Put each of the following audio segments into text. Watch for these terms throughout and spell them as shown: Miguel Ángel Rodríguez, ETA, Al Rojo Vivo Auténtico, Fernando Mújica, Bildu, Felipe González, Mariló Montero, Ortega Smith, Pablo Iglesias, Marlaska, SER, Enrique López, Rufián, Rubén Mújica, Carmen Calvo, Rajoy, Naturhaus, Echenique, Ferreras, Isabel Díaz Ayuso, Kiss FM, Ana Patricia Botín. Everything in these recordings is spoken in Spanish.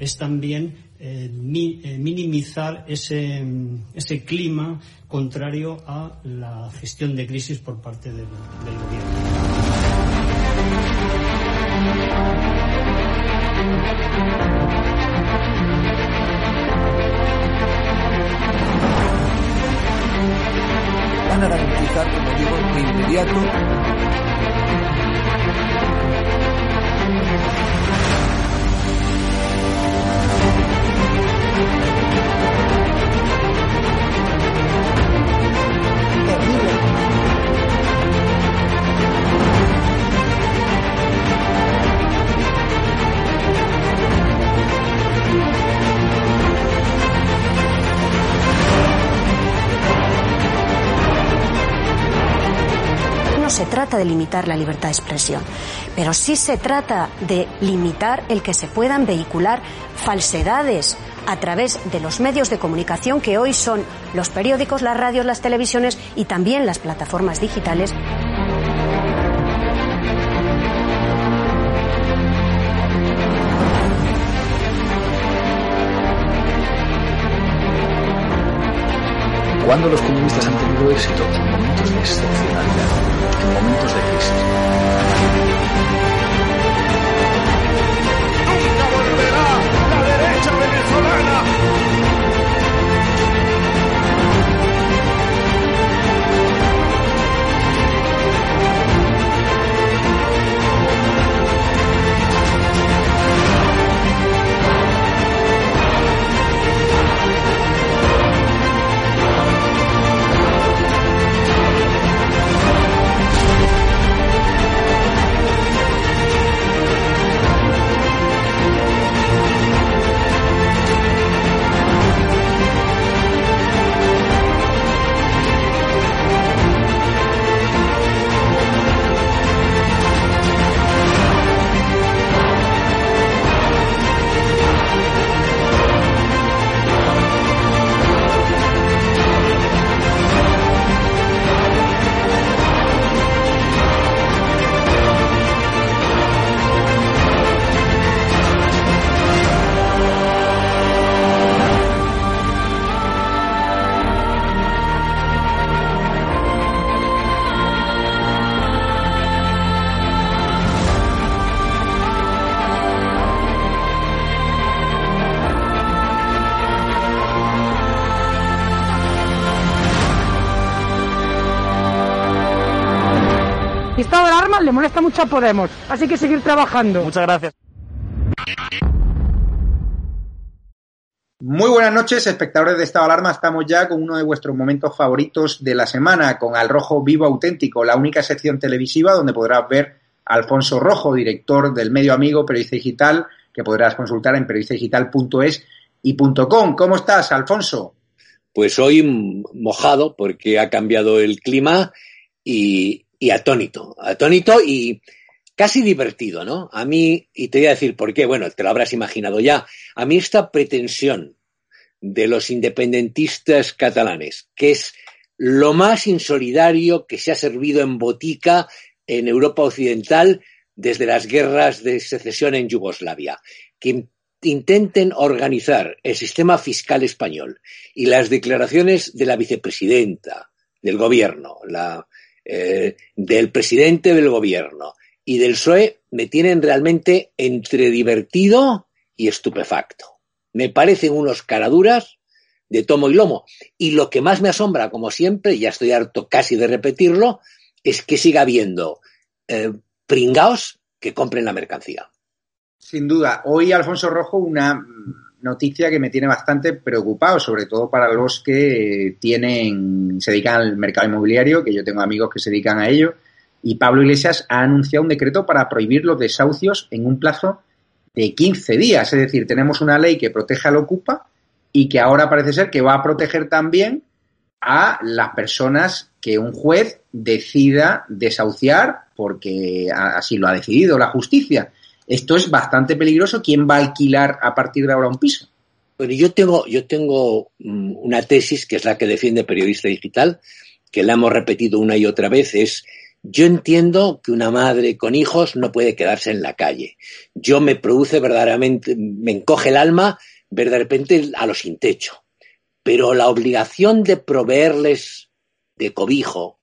es también minimizar ese clima contrario a la gestión de crisis por parte del gobierno. Van a garantizar, como digo, de inmediato se trata de limitar la libertad de expresión, pero sí se trata de limitar el que se puedan vehicular falsedades a través de los medios de comunicación que hoy son los periódicos, las radios, las televisiones y también las plataformas digitales. Cuando los comunistas han tenido éxito en momentos de excepcionalidad, en momentos de crisis. ¡Nunca volverá la derecha venezolana! Estado de alarma le molesta mucho a Podemos, así que seguir trabajando. Muchas gracias. Muy buenas noches, espectadores de Estado de Alarma. Estamos ya con uno de vuestros momentos favoritos de la semana, con Al Rojo Vivo Auténtico, la única sección televisiva donde podrás ver a Alfonso Rojo, director del medio amigo Periodista Digital, que podrás consultar en periodistadigital.es y .com. ¿Cómo estás, Alfonso? Pues hoy mojado, porque ha cambiado el clima y atónito y casi divertido, ¿no? A mí, y te voy a decir por qué, bueno, te lo habrás imaginado ya, a mí esta pretensión de los independentistas catalanes, que es lo más insolidario que se ha servido en botica en Europa Occidental desde las guerras de secesión en Yugoslavia, que intenten organizar el sistema fiscal español y las declaraciones de la vicepresidenta del gobierno, del presidente del gobierno y del PSOE, me tienen realmente entre divertido y estupefacto. Me parecen unos caraduras de tomo y lomo. Y lo que más me asombra, como siempre, ya estoy harto casi de repetirlo, es que siga habiendo pringaos que compren la mercancía. Sin duda. Hoy, Alfonso Rojo, una noticia que me tiene bastante preocupado, sobre todo para los que se dedican al mercado inmobiliario, que yo tengo amigos que se dedican a ello, y Pablo Iglesias ha anunciado un decreto para prohibir los desahucios en un plazo de 15 días, es decir, tenemos una ley que protege al ocupa y que ahora parece ser que va a proteger también a las personas que un juez decida desahuciar porque así lo ha decidido la justicia. Esto es bastante peligroso. ¿Quién va a alquilar a partir de ahora un piso? Bueno, yo tengo una tesis que es la que defiende Periodista Digital, que la hemos repetido una y otra vez, es Yo entiendo que una madre con hijos no puede quedarse en la calle. Yo me produce verdaderamente, me encoge el alma ver de repente a los sin techo. Pero la obligación de proveerles de cobijo,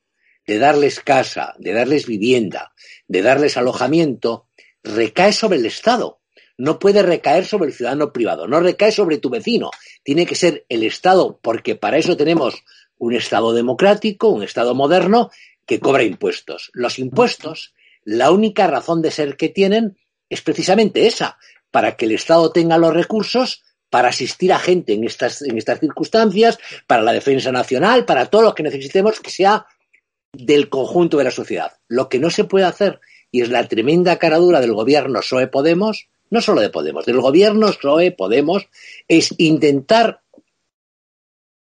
de darles casa, de darles vivienda, de darles alojamiento, recae sobre el Estado. No puede recaer sobre el ciudadano privado, no recae sobre tu vecino. Tiene que ser el Estado, porque para eso tenemos un Estado democrático, un Estado moderno, que cobra impuestos. Los impuestos, la única razón de ser que tienen es precisamente esa, para que el Estado tenga los recursos para asistir a gente en estas circunstancias, para la defensa nacional, para todo lo que necesitemos que sea del conjunto de la sociedad. Lo que no se puede hacer, y es la tremenda caradura del gobierno PSOE-Podemos, no solo de Podemos, del gobierno PSOE-Podemos, es intentar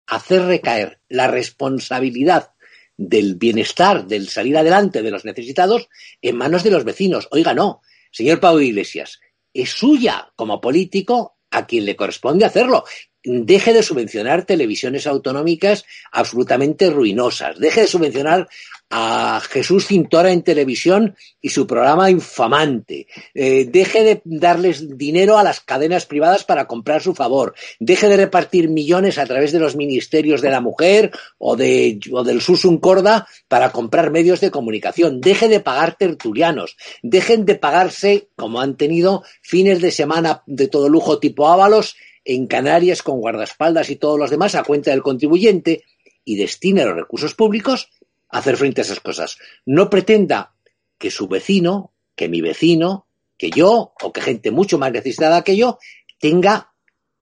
hacer recaer la responsabilidad del bienestar, del salir adelante de los necesitados, en manos de los vecinos. Oiga, no, señor Pablo Iglesias, es suya como político a quien le corresponde hacerlo. Deje de subvencionar televisiones autonómicas absolutamente ruinosas. Deje de subvencionar a Jesús Cintora en televisión y su programa infamante. Deje de darles dinero a las cadenas privadas para comprar su favor. Deje de repartir millones a través de los ministerios de la mujer o del Susun Corda para comprar medios de comunicación. Deje de pagar tertulianos. Dejen de pagarse, como han tenido, fines de semana de todo lujo tipo Ábalos en Canarias con guardaespaldas y todos los demás a cuenta del contribuyente, y destine los recursos públicos hacer frente a esas cosas. No pretenda que su vecino, que mi vecino, que yo, o que gente mucho más necesitada que yo, tenga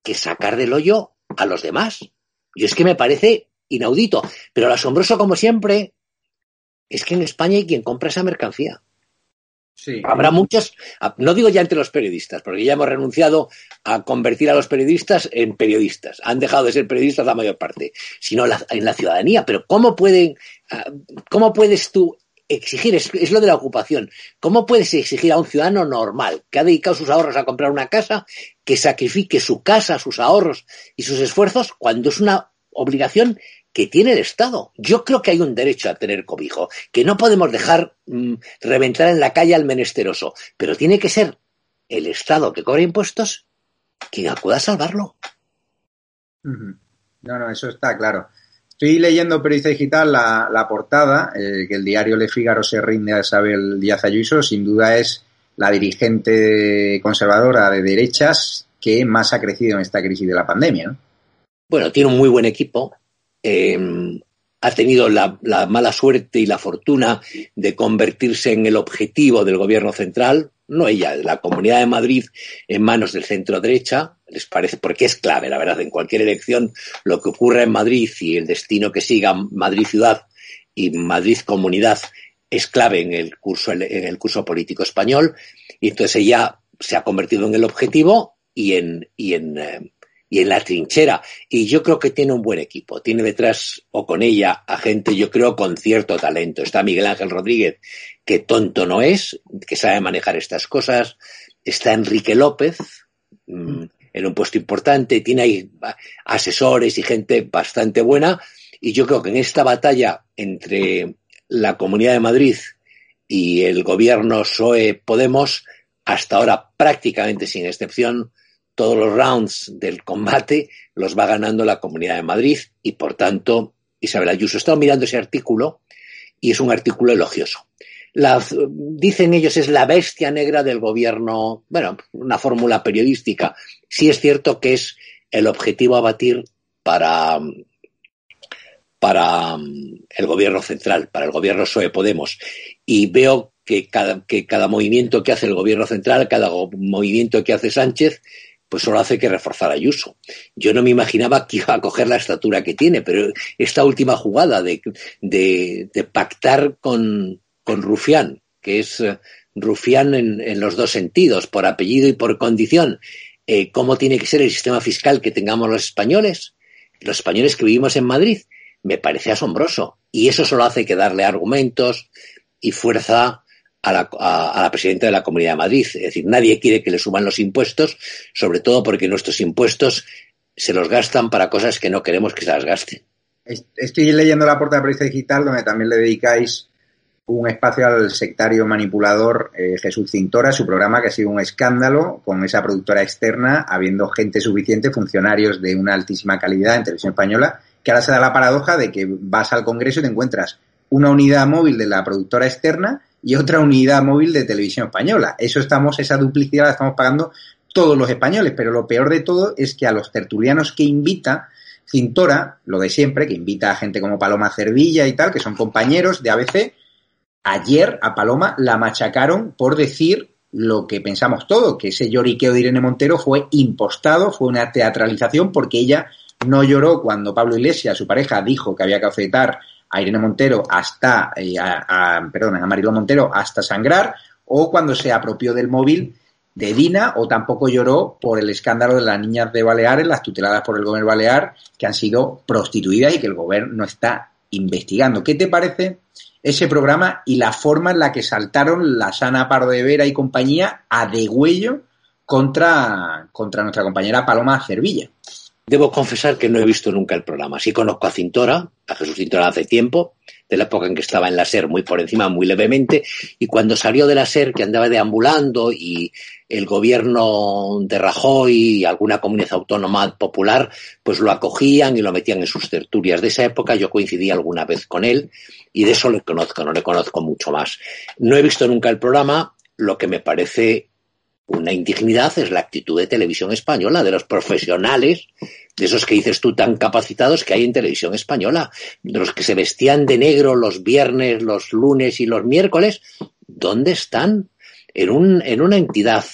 que sacar del hoyo a los demás. Yo es que me parece inaudito, pero lo asombroso, como siempre, es que en España hay quien compra esa mercancía. Sí. Habrá muchos, no digo ya entre los periodistas, porque ya hemos renunciado a convertir a los periodistas en periodistas. Han dejado de ser periodistas la mayor parte, sino en la ciudadanía. Pero ¿cómo puedes tú exigir? Es lo de la ocupación. ¿Cómo puedes exigir a un ciudadano normal que ha dedicado sus ahorros a comprar una casa, que sacrifique su casa, sus ahorros y sus esfuerzos, cuando es una obligación que tiene el Estado? Yo creo que hay un derecho a tener cobijo, que no podemos dejar reventar en la calle al menesteroso, pero tiene que ser el Estado que cobra impuestos quien acuda a salvarlo. No, eso está claro. Estoy leyendo Periodista Digital, la portada, que el diario Le Figaro se rinde a Isabel Díaz Ayuso. Sin duda es la dirigente conservadora de derechas que más ha crecido en esta crisis de la pandemia, ¿no? Bueno, tiene un muy buen equipo. Ha tenido la mala suerte y la fortuna de convertirse en el objetivo del gobierno central, no ella, la Comunidad de Madrid, en manos del centro derecha, les parece, porque es clave, la verdad, en cualquier elección lo que ocurra en Madrid y el destino que siga Madrid ciudad y Madrid comunidad es clave en el curso político español, y entonces ella se ha convertido en el objetivo y en la trinchera, y yo creo que tiene un buen equipo, tiene detrás o con ella a gente, yo creo, con cierto talento. Está Miguel Ángel Rodríguez, que tonto no es, que sabe manejar estas cosas, está Enrique López en un puesto importante, tiene ahí asesores y gente bastante buena, y yo creo que en esta batalla entre la Comunidad de Madrid y el gobierno PSOE-Podemos, hasta ahora prácticamente sin excepción, todos los rounds del combate los va ganando la Comunidad de Madrid, y por tanto Isabel Ayuso. He estado mirando ese artículo y es un artículo elogioso. Dicen ellos, es la bestia negra del gobierno, bueno, una fórmula periodística. Sí es cierto que es el objetivo a batir para el gobierno central, para el gobierno PSOE-Podemos, y veo que cada movimiento que hace el gobierno central, cada movimiento que hace Sánchez, pues solo hace que reforzar a Ayuso. Yo no me imaginaba que iba a coger la estatura que tiene, pero esta última jugada de pactar con Rufián, que es Rufián en los dos sentidos, por apellido y por condición, cómo tiene que ser el sistema fiscal que tengamos los españoles que vivimos en Madrid, me parece asombroso. Y eso solo hace que darle argumentos y fuerza a la presidenta de la Comunidad de Madrid. Es decir, nadie quiere que le suban los impuestos, sobre todo porque nuestros impuestos se los gastan para cosas que no queremos que se las gasten. Estoy leyendo la portada de Periodista Digital, donde también le dedicáis un espacio al sectario manipulador Jesús Cintora, su programa que ha sido un escándalo con esa productora externa, habiendo gente suficiente, funcionarios de una altísima calidad en televisión española, que ahora se da la paradoja de que vas al Congreso y te encuentras una unidad móvil de la productora externa y otra unidad móvil de televisión española. Esa duplicidad la estamos pagando todos los españoles, pero lo peor de todo es que a los tertulianos que invita Cintora, lo de siempre, que invita a gente como Paloma Cervilla y tal, que son compañeros de ABC, ayer a Paloma la machacaron por decir lo que pensamos todos, que ese lloriqueo de Irene Montero fue impostado, fue una teatralización, porque ella no lloró cuando Pablo Iglesias, su pareja, dijo que había que afeitar a Irene Montero hasta, a Mariló Montero hasta sangrar, o cuando se apropió del móvil de Dina, o tampoco lloró por el escándalo de las niñas de Baleares, las tuteladas por el gobierno balear, que han sido prostituidas y que el gobierno está investigando. ¿Qué te parece ese programa y la forma en la que saltaron la Sana Pardo de Vera y compañía a degüello contra nuestra compañera Paloma Cervilla? Debo confesar que no he visto nunca el programa. Sí conozco a Cintora, a Jesús Cintora hace tiempo, de la época en que estaba en la SER, muy por encima, muy levemente, y cuando salió de la SER, que andaba deambulando, y el gobierno de Rajoy y alguna comunidad autónoma popular, pues lo acogían y lo metían en sus tertulias de esa época. Yo coincidí alguna vez con él, y de eso le conozco, no le conozco mucho más. No he visto nunca el programa. Lo que me parece una indignidad es la actitud de Televisión Española, de los profesionales, de esos que dices tú tan capacitados que hay en Televisión Española, de los que se vestían de negro los viernes, los lunes y los miércoles. ¿Dónde están? En una entidad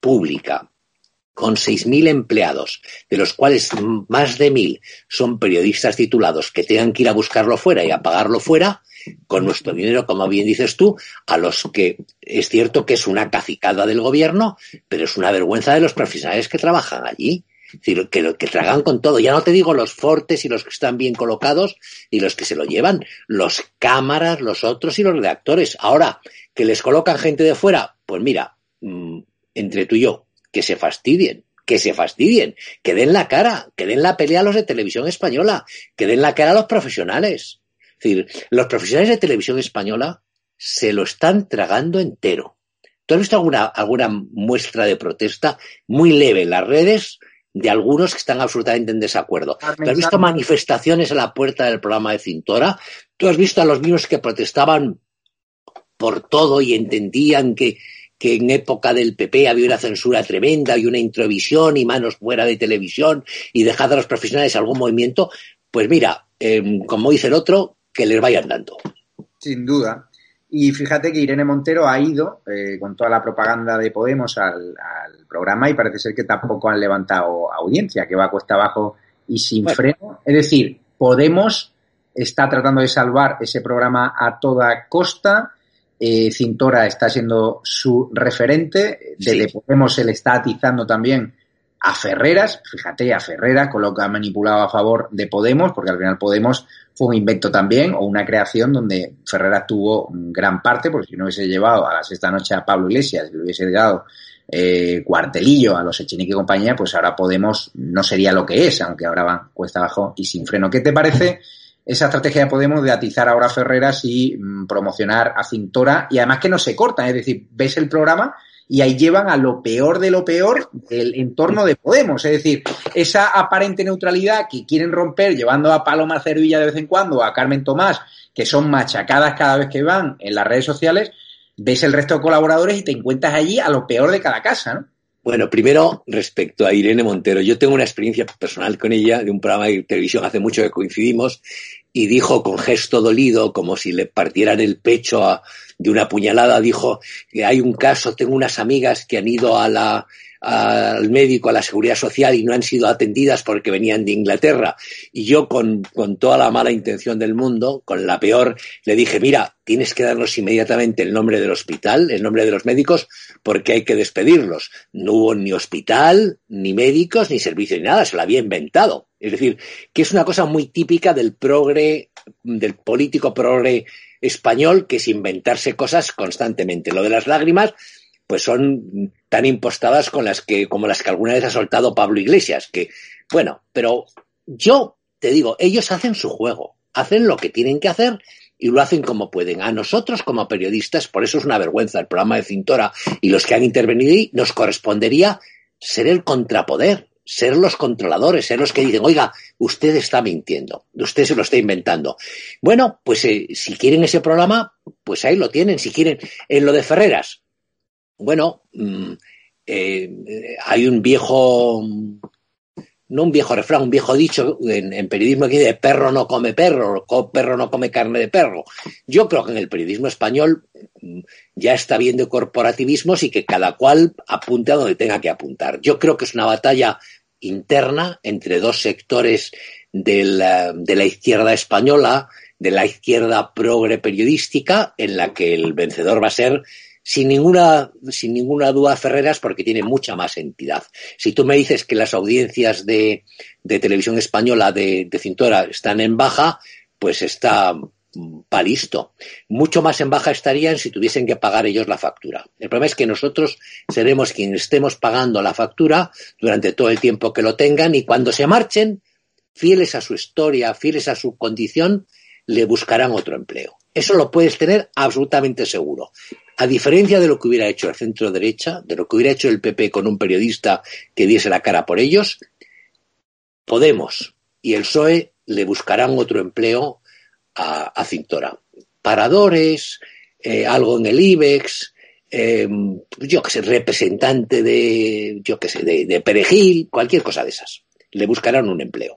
pública con 6.000 empleados, de los cuales más de 1.000 son periodistas titulados que tengan que ir a buscarlo fuera y a pagarlo fuera, con nuestro dinero, como bien dices tú, a los que es cierto que es una cacicada del gobierno, pero es una vergüenza de los profesionales que trabajan allí. Es decir, que tragan con todo. Ya no te digo los fortes y los que están bien colocados y los que se lo llevan, los cámaras, los otros y los redactores. Ahora, que les colocan gente de fuera, pues mira, entre tú y yo, que se fastidien, que den la cara, que den la pelea a los de Televisión Española, que den la cara a los profesionales. Es decir, los profesionales de Televisión Española se lo están tragando entero. ¿Tú has visto alguna muestra de protesta muy leve en las redes de algunos que están absolutamente en desacuerdo? ¿Tú has visto manifestaciones a la puerta del programa de Cintora? ¿Tú has visto a los mismos que protestaban por todo y entendían que en época del PP había una censura tremenda y una introvisión y manos fuera de televisión y dejad a los profesionales algún movimiento? Pues mira, como dice el otro, que les vayan dando. Sin duda. Y fíjate que Irene Montero ha ido con toda la propaganda de Podemos al programa y parece ser que tampoco han levantado audiencia, que va cuesta abajo y sin freno. Es decir, Podemos está tratando de salvar ese programa a toda costa. Cintora está siendo su referente, desde Podemos se le está atizando también a Ferreras, con lo que ha manipulado a favor de Podemos, porque al final Podemos fue un invento también, o una creación donde Ferreras tuvo gran parte, porque si no hubiese llevado a la sexta noche a Pablo Iglesias, si le hubiese dado cuartelillo a los Echenique y compañía, pues ahora Podemos no sería lo que es, aunque ahora van cuesta abajo y sin freno. ¿Qué te parece esa estrategia de Podemos de atizar ahora a Ferreras y promocionar a Cintora? Y además que no se cortan, es decir, ves el programa y ahí llevan a lo peor del entorno de Podemos, es decir, esa aparente neutralidad que quieren romper llevando a Paloma Cervilla de vez en cuando, a Carmen Tomás, que son machacadas cada vez que van en las redes sociales, ves el resto de colaboradores y te encuentras allí a lo peor de cada casa, ¿no? Bueno, primero, respecto a Irene Montero, yo tengo una experiencia personal con ella de un programa de televisión hace mucho que coincidimos y dijo con gesto dolido, como si le partieran el pecho de una puñalada, dijo que hay un caso, tengo unas amigas que han ido al médico, a la seguridad social y no han sido atendidas porque venían de Inglaterra. Y yo con toda la mala intención del mundo, con la peor, le dije, mira, tienes que darnos inmediatamente el nombre del hospital, el nombre de los médicos, porque hay que despedirlos. No hubo ni hospital, ni médicos, ni servicio, ni nada, se lo había inventado. Es decir, que es una cosa muy típica del progre, del político progre español, que es inventarse cosas constantemente. Lo de las lágrimas, pues son tan impostadas como las que alguna vez ha soltado Pablo Iglesias, que, bueno, pero yo te digo, ellos hacen su juego, hacen lo que tienen que hacer y lo hacen como pueden. A nosotros como periodistas, por eso es una vergüenza el programa de Cintora y los que han intervenido ahí, nos correspondería ser el contrapoder, ser los controladores, ser los que dicen, oiga, usted está mintiendo, usted se lo está inventando. Bueno, pues si quieren ese programa, pues ahí lo tienen. Si quieren, en lo de Ferreras, bueno, hay un viejo, no un viejo refrán, un viejo dicho en periodismo aquí de perro no come perro, perro no come carne de perro. Yo creo que en el periodismo español ya está habiendo corporativismos y que cada cual apunte a donde tenga que apuntar. Yo creo que es una batalla interna entre dos sectores de la izquierda española, de la izquierda progre periodística, en la que el vencedor va a ser sin ninguna duda Ferreras, porque tiene mucha más entidad. Si tú me dices que las audiencias de televisión española de Cintora están en baja, pues está palisto. Mucho más en baja estarían si tuviesen que pagar ellos la factura. El problema es que nosotros seremos quienes estemos pagando la factura durante todo el tiempo que lo tengan, y cuando se marchen, fieles a su historia, fieles a su condición, le buscarán otro empleo. Eso lo puedes tener absolutamente seguro. A diferencia de lo que hubiera hecho el centro derecha, de lo que hubiera hecho el PP con un periodista que diese la cara por ellos, Podemos y el PSOE le buscarán otro empleo a Cintora. Paradores, algo en el IBEX, representante de Perejil, cualquier cosa de esas. Le buscarán un empleo.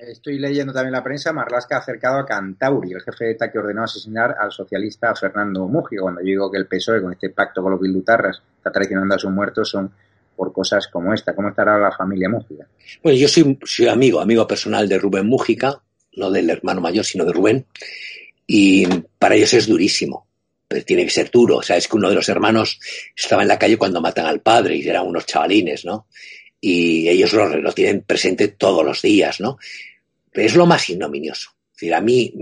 Estoy leyendo también la prensa. Marlaska ha acercado a Cantauri, el jefe de ETA que ordenó asesinar al socialista Fernando Mújica. Cuando yo digo que el PSOE con este pacto con los bildutarras está traicionando a sus muertos, son por cosas como esta. ¿Cómo estará la familia Mújica? Bueno, yo soy amigo personal de Rubén Mújica, no del hermano mayor, sino de Rubén, y para ellos es durísimo, pero tiene que ser duro. O sea, es que uno de los hermanos estaba en la calle cuando matan al padre y eran unos chavalines, ¿no? Y ellos lo tienen presente todos los días, ¿no? Pero es lo más ignominioso. Es decir, a mí,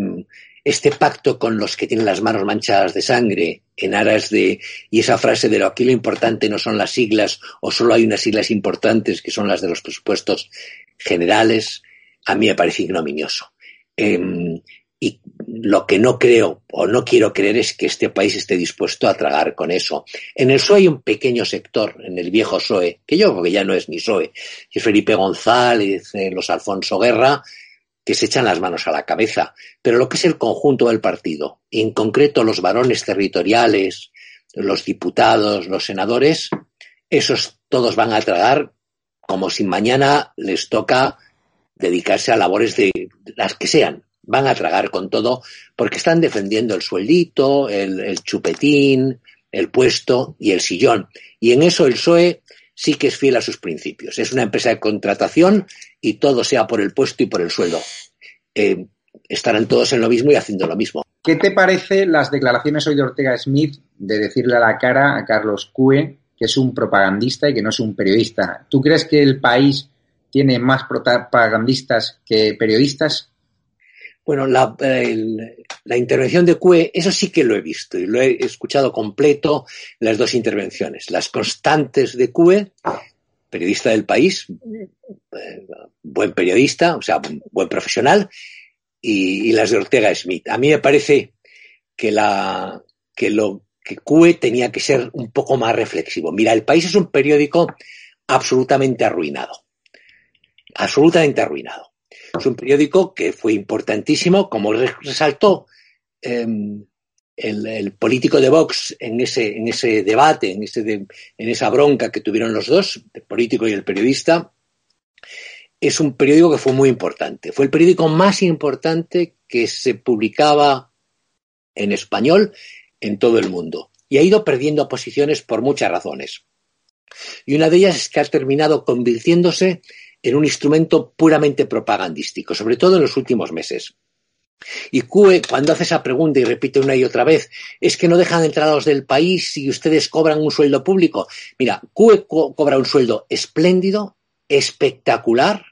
este pacto con los que tienen las manos manchadas de sangre en aras de... Y esa frase de aquí lo importante no son las siglas, o solo hay unas siglas importantes que son las de los presupuestos generales, a mí me parece ignominioso. Y lo que no creo o no quiero creer es que este país esté dispuesto a tragar con eso. En el PSOE hay un pequeño sector, en el viejo PSOE, que yo creo que ya no es ni PSOE, es Felipe González, los Alfonso Guerra, que se echan las manos a la cabeza. Pero lo que es el conjunto del partido, en concreto los varones territoriales, los diputados, los senadores, esos todos van a tragar como si mañana les toca dedicarse a labores de las que sean. Van a tragar con todo porque están defendiendo el sueldito, el chupetín, el puesto y el sillón. Y en eso el PSOE sí que es fiel a sus principios. Es una empresa de contratación y todo sea por el puesto y por el sueldo. Estarán todos en lo mismo y haciendo lo mismo. ¿Qué te parece las declaraciones hoy de Ortega Smith de decirle a la cara a Carlos Cue que es un propagandista y que no es un periodista? ¿Tú crees que el país tiene más propagandistas que periodistas? Bueno, la intervención de Cue, eso sí que lo he visto y lo he escuchado completo, las dos intervenciones. Las constantes de Cue, periodista del país, buen periodista, o sea, buen profesional, y las de Ortega Smith. A mí me parece que Cue tenía que ser un poco más reflexivo. Mira, El País es un periódico absolutamente arruinado. Es un periódico que fue importantísimo, como resaltó el político de Vox en ese debate, en esa bronca que tuvieron los dos, el político y el periodista. Es un periódico que fue muy importante. Fue el periódico más importante que se publicaba en español en todo el mundo. Y ha ido perdiendo posiciones por muchas razones. Y una de ellas es que ha terminado convirtiéndose en un instrumento puramente propagandístico, sobre todo en los últimos meses. Y Cue, cuando hace esa pregunta y repite una y otra vez, es que no dejan entrar a los del país y ustedes cobran un sueldo público. Mira, Cue cobra un sueldo espléndido, espectacular,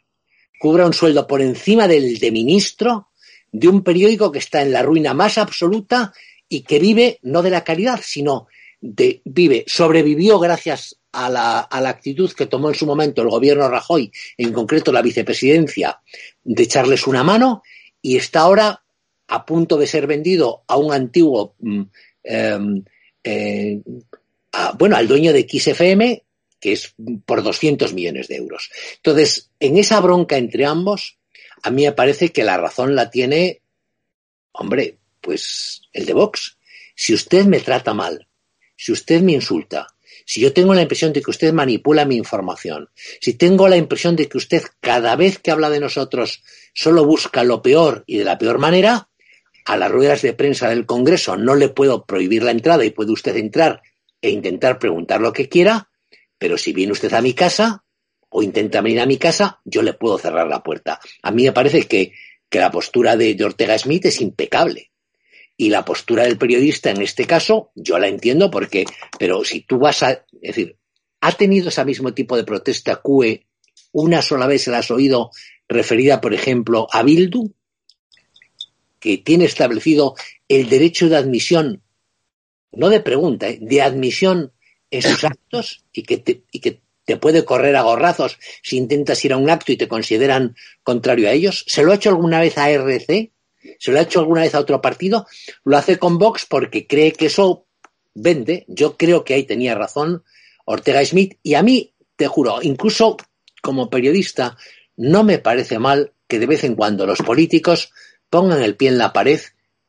cobra un sueldo por encima del de ministro de un periódico que está en la ruina más absoluta y que vive no de la caridad, sino sobrevivió gracias a la actitud que tomó en su momento el gobierno Rajoy, en concreto la vicepresidencia, de echarles una mano, y está ahora a punto de ser vendido a un antiguo, al dueño de Kiss FM, que es por 200 millones de euros. Entonces, en esa bronca entre ambos, a mí me parece que la razón la tiene, hombre, pues el de Vox. Si usted me trata mal, si usted me insulta, si yo tengo la impresión de que usted manipula mi información, si tengo la impresión de que usted cada vez que habla de nosotros solo busca lo peor y de la peor manera, a las ruedas de prensa del Congreso no le puedo prohibir la entrada y puede usted entrar e intentar preguntar lo que quiera, pero si viene usted a mi casa o intenta venir a mi casa, yo le puedo cerrar la puerta. A mí me parece que la postura de Ortega Smith es impecable. Y la postura del periodista, en este caso, yo la entiendo porque... Pero si tú vas a... Es decir, ¿ha tenido ese mismo tipo de protesta Cue? ¿Una sola vez se la has oído referida, por ejemplo, a Bildu? Que tiene establecido el derecho de admisión, no de pregunta, de admisión en sus actos y que te puede correr a gorrazos si intentas ir a un acto y te consideran contrario a ellos. ¿Se lo ha hecho alguna vez a RC? ¿Se lo ha hecho alguna vez a otro partido? Lo hace con Vox porque cree que eso vende. Yo creo que ahí tenía razón Ortega Smith. Y a mí, te juro, incluso como periodista, no me parece mal que de vez en cuando los políticos pongan el pie en la pared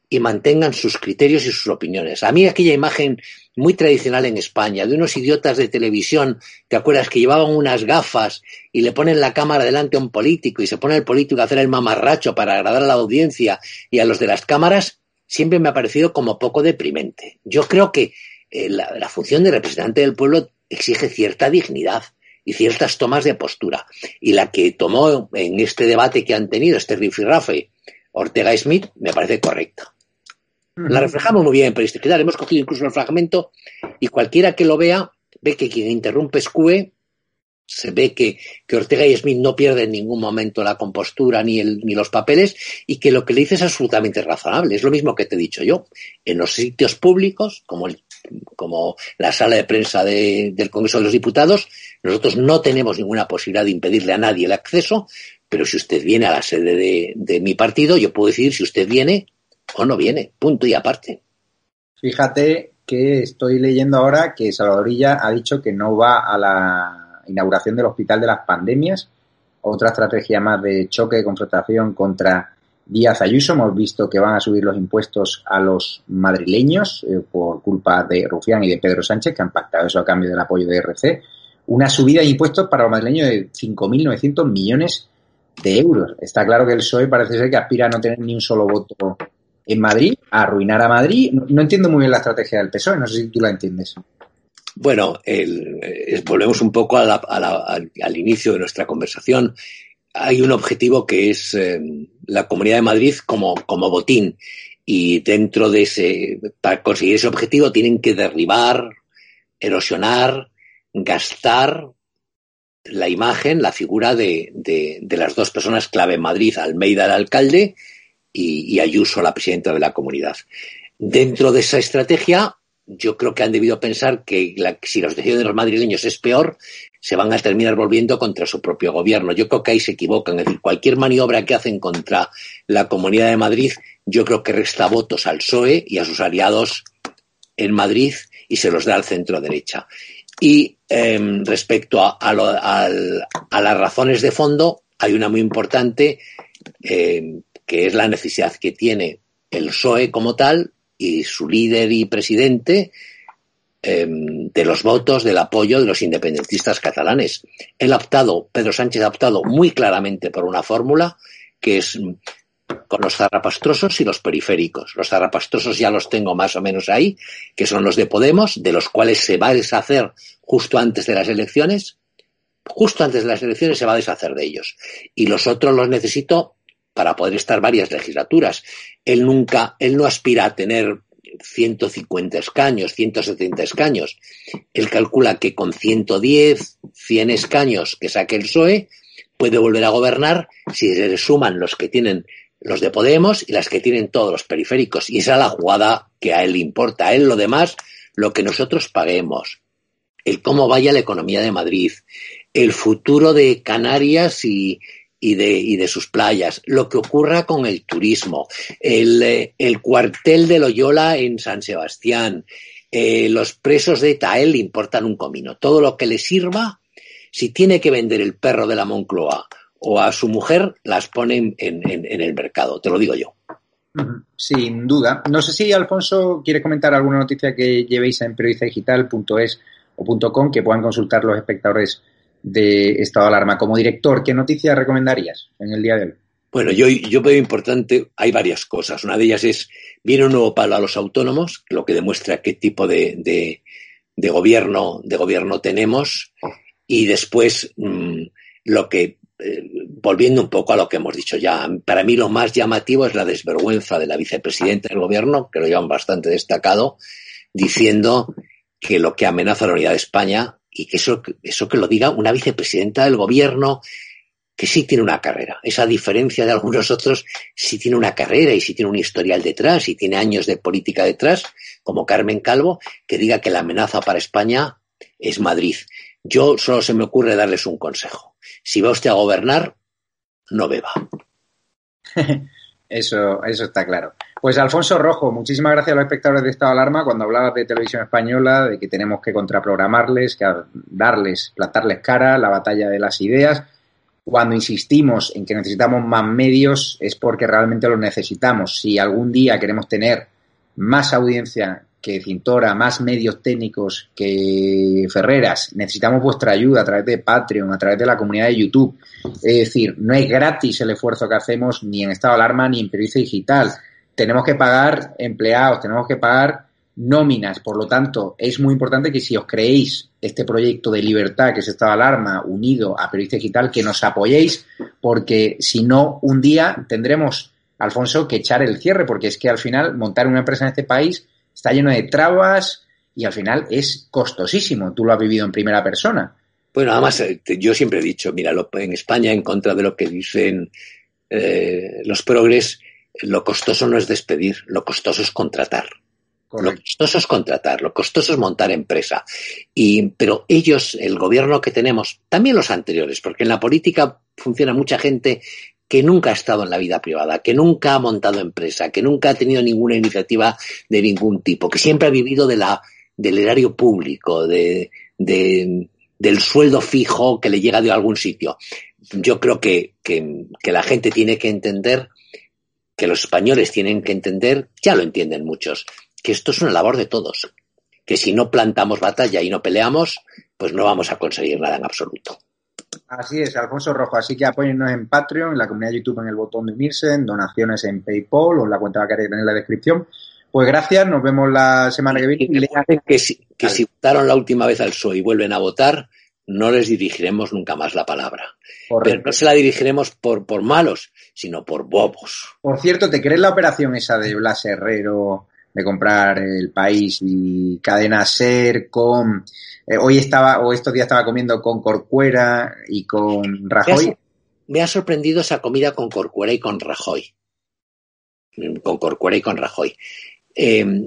y mantengan sus criterios y sus opiniones. A mí aquella imagen muy tradicional en España de unos idiotas de televisión, ¿te acuerdas? Que llevaban unas gafas y le ponen la cámara delante a un político y se pone el político a hacer el mamarracho para agradar a la audiencia y a los de las cámaras, siempre me ha parecido como poco deprimente. Yo creo que la función de representante del pueblo exige cierta dignidad y ciertas tomas de postura. Y la que tomó en este debate que han tenido, este rifirrafe, Ortega Smith, me parece correcta. La reflejamos muy bien, pero hemos cogido incluso el fragmento y cualquiera que lo vea, ve que quien interrumpe es Cue, se ve que Ortega y Smith no pierden en ningún momento la compostura ni los papeles y que lo que le dice es absolutamente razonable. Es lo mismo que te he dicho yo. En los sitios públicos, como la sala de prensa del Congreso de los Diputados, nosotros no tenemos ninguna posibilidad de impedirle a nadie el acceso, pero si usted viene a la sede de mi partido, yo puedo decidir si usted viene o no viene, punto y aparte. Fíjate que estoy leyendo ahora que Salvadorilla ha dicho que no va a la inauguración del Hospital de las Pandemias, otra estrategia más de choque, de confrontación contra Díaz Ayuso. Hemos visto que van a subir los impuestos a los madrileños por culpa de Rufián y de Pedro Sánchez, que han pactado eso a cambio del apoyo de RC. Una subida de impuestos para los madrileños de 5.900 millones de euros. Está claro que el PSOE parece ser que aspira a no tener ni un solo voto en Madrid, a arruinar a Madrid. No entiendo muy bien la estrategia del PSOE, no sé si tú la entiendes. Bueno, volvemos un poco al inicio de nuestra conversación. Hay un objetivo que es la Comunidad de Madrid como botín, y dentro de ese, para conseguir ese objetivo tienen que derribar, erosionar, gastar la imagen, la figura de las dos personas clave en Madrid, Almeida el alcalde y Ayuso, la presidenta de la comunidad. Dentro de esa estrategia, yo creo que han debido pensar que si la situación de los madrileños es peor, se van a terminar volviendo contra su propio gobierno. Yo creo que ahí se equivocan. Es decir, cualquier maniobra que hacen contra la Comunidad de Madrid, yo creo que resta votos al PSOE y a sus aliados en Madrid y se los da al centro derecha. Y respecto a las razones de fondo, hay una muy importante que es la necesidad que tiene el PSOE como tal y su líder y presidente de los votos, del apoyo de los independentistas catalanes. Pedro Sánchez ha optado muy claramente por una fórmula que es con los zarrapastrosos y los periféricos. Los zarrapastrosos ya los tengo más o menos ahí, que son los de Podemos, de los cuales se va a deshacer justo antes de las elecciones. Justo antes de las elecciones se va a deshacer de ellos. Y los otros los necesito para poder estar varias legislaturas. Él no aspira a tener 150 escaños, 170 escaños. Él calcula que con 110, 100 escaños que saque el PSOE puede volver a gobernar si se le suman los que tienen los de Podemos y las que tienen todos los periféricos. Y esa es la jugada que a él le importa. A él lo demás, lo que nosotros paguemos, el cómo vaya la economía de Madrid, el futuro de Canarias y y de sus playas, lo que ocurra con el turismo, el cuartel de Loyola en San Sebastián, los presos de Tael le importan un comino, todo lo que le sirva. Si tiene que vender el perro de la Moncloa o a su mujer, las ponen en el mercado, te lo digo yo. Sin duda. No sé si, Alfonso, ¿quieres comentar alguna noticia que llevéis en periodistadigital.es o .com que puedan consultar los espectadores de Estado de Alarma? Como director, ¿qué noticias recomendarías en el día de hoy? Bueno, yo veo importante, hay varias cosas. Una de ellas es, viene un nuevo palo a los autónomos, lo que demuestra qué tipo de gobierno tenemos. Y después, lo que... volviendo un poco a lo que hemos dicho ya, para mí lo más llamativo es la desvergüenza de la vicepresidenta del gobierno, que lo llevan bastante destacado, diciendo que lo que amenaza a la unidad de España, y que eso que lo diga una vicepresidenta del gobierno que sí tiene una carrera, esa diferencia de algunos otros, sí tiene una carrera y sí tiene un historial detrás y tiene años de política detrás, como Carmen Calvo, que diga que la amenaza para España es Madrid. Yo solo se me ocurre darles un consejo. Si va usted a gobernar, no beba. Eso está claro. Pues Alfonso Rojo, muchísimas gracias a los espectadores de Estado de Alarma. Cuando hablabas de Televisión Española, de que tenemos que contraprogramarles, que plantarles cara, la batalla de las ideas, cuando insistimos en que necesitamos más medios es porque realmente los necesitamos. Si algún día queremos tener más audiencia que Cintora, más medios técnicos que Ferreras, necesitamos vuestra ayuda a través de Patreon, a través de la comunidad de YouTube. Es decir, no es gratis el esfuerzo que hacemos ni en Estado de Alarma ni en Periodista Digital. Tenemos que pagar empleados, tenemos que pagar nóminas. Por lo tanto, es muy importante que si os creéis este proyecto de libertad que es Estado de Alarma unido a Periodista Digital, que nos apoyéis, porque si no, un día tendremos, Alfonso, que echar el cierre, porque es que al final montar una empresa en este país está lleno de trabas y al final es costosísimo. Tú lo has vivido en primera persona. Bueno, además, yo siempre he dicho, mira, en España, en contra de lo que dicen los progres, lo costoso no es despedir, lo costoso es contratar. Correcto. Lo costoso es contratar, lo costoso es montar empresa. Pero ellos, el gobierno que tenemos, también los anteriores, porque en la política funciona mucha gente que nunca ha estado en la vida privada, que nunca ha montado empresa, que nunca ha tenido ninguna iniciativa de ningún tipo, que siempre ha vivido del erario público, del sueldo fijo que le llega de algún sitio. Yo creo que la gente tiene que entender, que los españoles tienen que entender, ya lo entienden muchos, que esto es una labor de todos, que si no plantamos batalla y no peleamos, pues no vamos a conseguir nada en absoluto. Así es, Alfonso Rojo. Así que apóyennos en Patreon, en la comunidad de YouTube, en el botón de unirse, en donaciones en PayPal o en la cuenta bancaria que tenéis en la descripción. Pues gracias, nos vemos la semana que viene. Que si votaron la última vez al PSOE y vuelven a votar, no les dirigiremos nunca más la palabra. Correcto. Pero no se la dirigiremos por malos, sino por bobos. Por cierto, ¿te crees la operación esa de Blas Herrero de comprar El País y Cadena SER con... estos días estaba comiendo con Corcuera y con Rajoy? Me ha sorprendido esa comida con Corcuera y con Rajoy.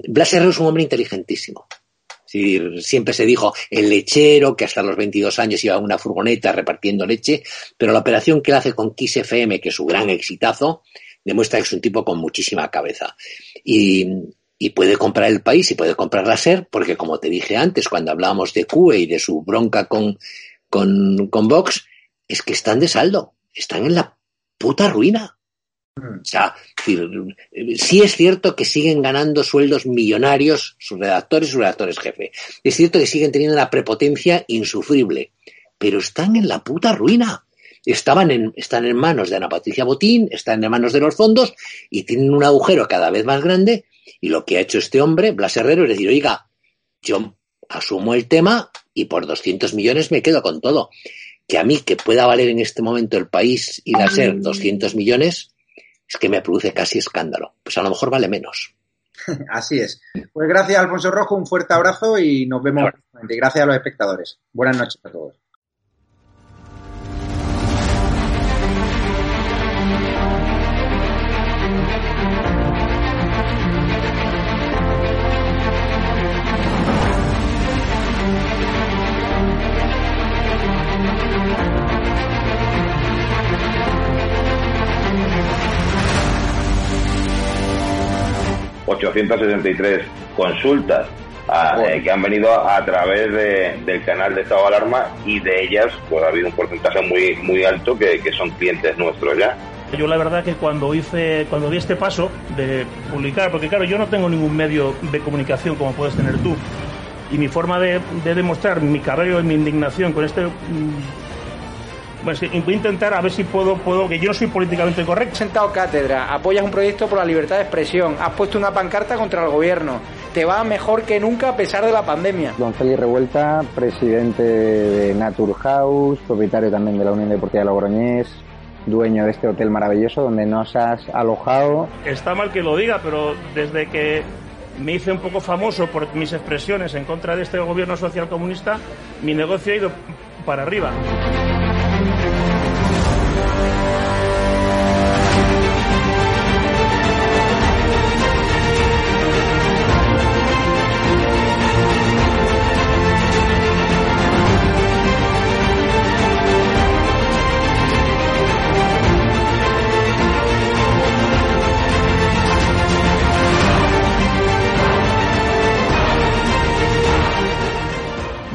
Blas Herrero es un hombre inteligentísimo. Siempre se dijo el lechero, que hasta los 22 años iba a una furgoneta repartiendo leche, pero la operación que él hace con Kiss FM, que es su gran exitazo, demuestra que es un tipo con muchísima cabeza. Y puede comprar El País y puede comprar la SER, porque como te dije antes, cuando hablábamos de Cue y de su bronca con Vox, es que están de saldo, están en la puta ruina. O sea, sí es cierto que siguen ganando sueldos millonarios sus redactores jefe. Es cierto que siguen teniendo una prepotencia insufrible, pero están en la puta ruina. Están en manos de Ana Patricia Botín, están en manos de los fondos y tienen un agujero cada vez más grande. Y lo que ha hecho este hombre, Blas Herrero, es decir, oiga, yo asumo el tema y por 200 millones me quedo con todo. Que a mí, que pueda valer en este momento El País y la SER 200 millones, es que me produce casi escándalo. Pues a lo mejor vale menos. Así es. Pues gracias, Alfonso Rojo, un fuerte abrazo y nos vemos próximamente. Gracias a los espectadores. Buenas noches a todos. 863 consultas que han venido a través del canal de Estado de Alarma, y de ellas pues ha habido un porcentaje muy, muy alto que son clientes nuestros ya. Yo la verdad que cuando di este paso de publicar, porque claro, yo no tengo ningún medio de comunicación como puedes tener tú, y mi forma de demostrar mi carrera y mi indignación con este... Pues voy a intentar a ver si puedo, que yo no soy políticamente correcto. Has sentado cátedra, apoyas un proyecto por la libertad de expresión, has puesto una pancarta contra el gobierno, te va mejor que nunca a pesar de la pandemia. Don Félix Revuelta, presidente de Naturhaus, propietario también de la Unión Deportiva de Logroñés, dueño de este hotel maravilloso donde nos has alojado. Está mal que lo diga, pero desde que me hice un poco famoso por mis expresiones en contra de este gobierno social comunista, mi negocio ha ido para arriba.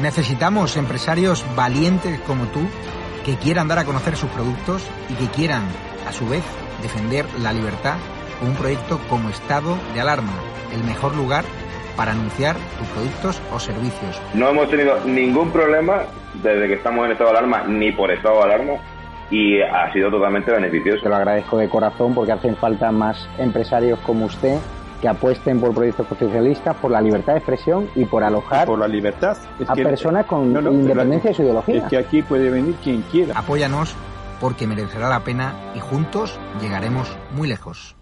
Necesitamos empresarios valientes como tú, que quieran dar a conocer sus productos y que quieran, a su vez, defender la libertad con un proyecto como Estado de Alarma, el mejor lugar para anunciar tus productos o servicios. No hemos tenido ningún problema desde que estamos en Estado de Alarma, ni por Estado de Alarma, y ha sido totalmente beneficioso. Te lo agradezco de corazón, porque hacen falta más empresarios como usted, que apuesten por proyectos socialistas, por la libertad de expresión y por alojar por la libertad. Es a que, personas con independencia de su ideología. Es que aquí puede venir quien quiera. Apóyanos, porque merecerá la pena y juntos llegaremos muy lejos.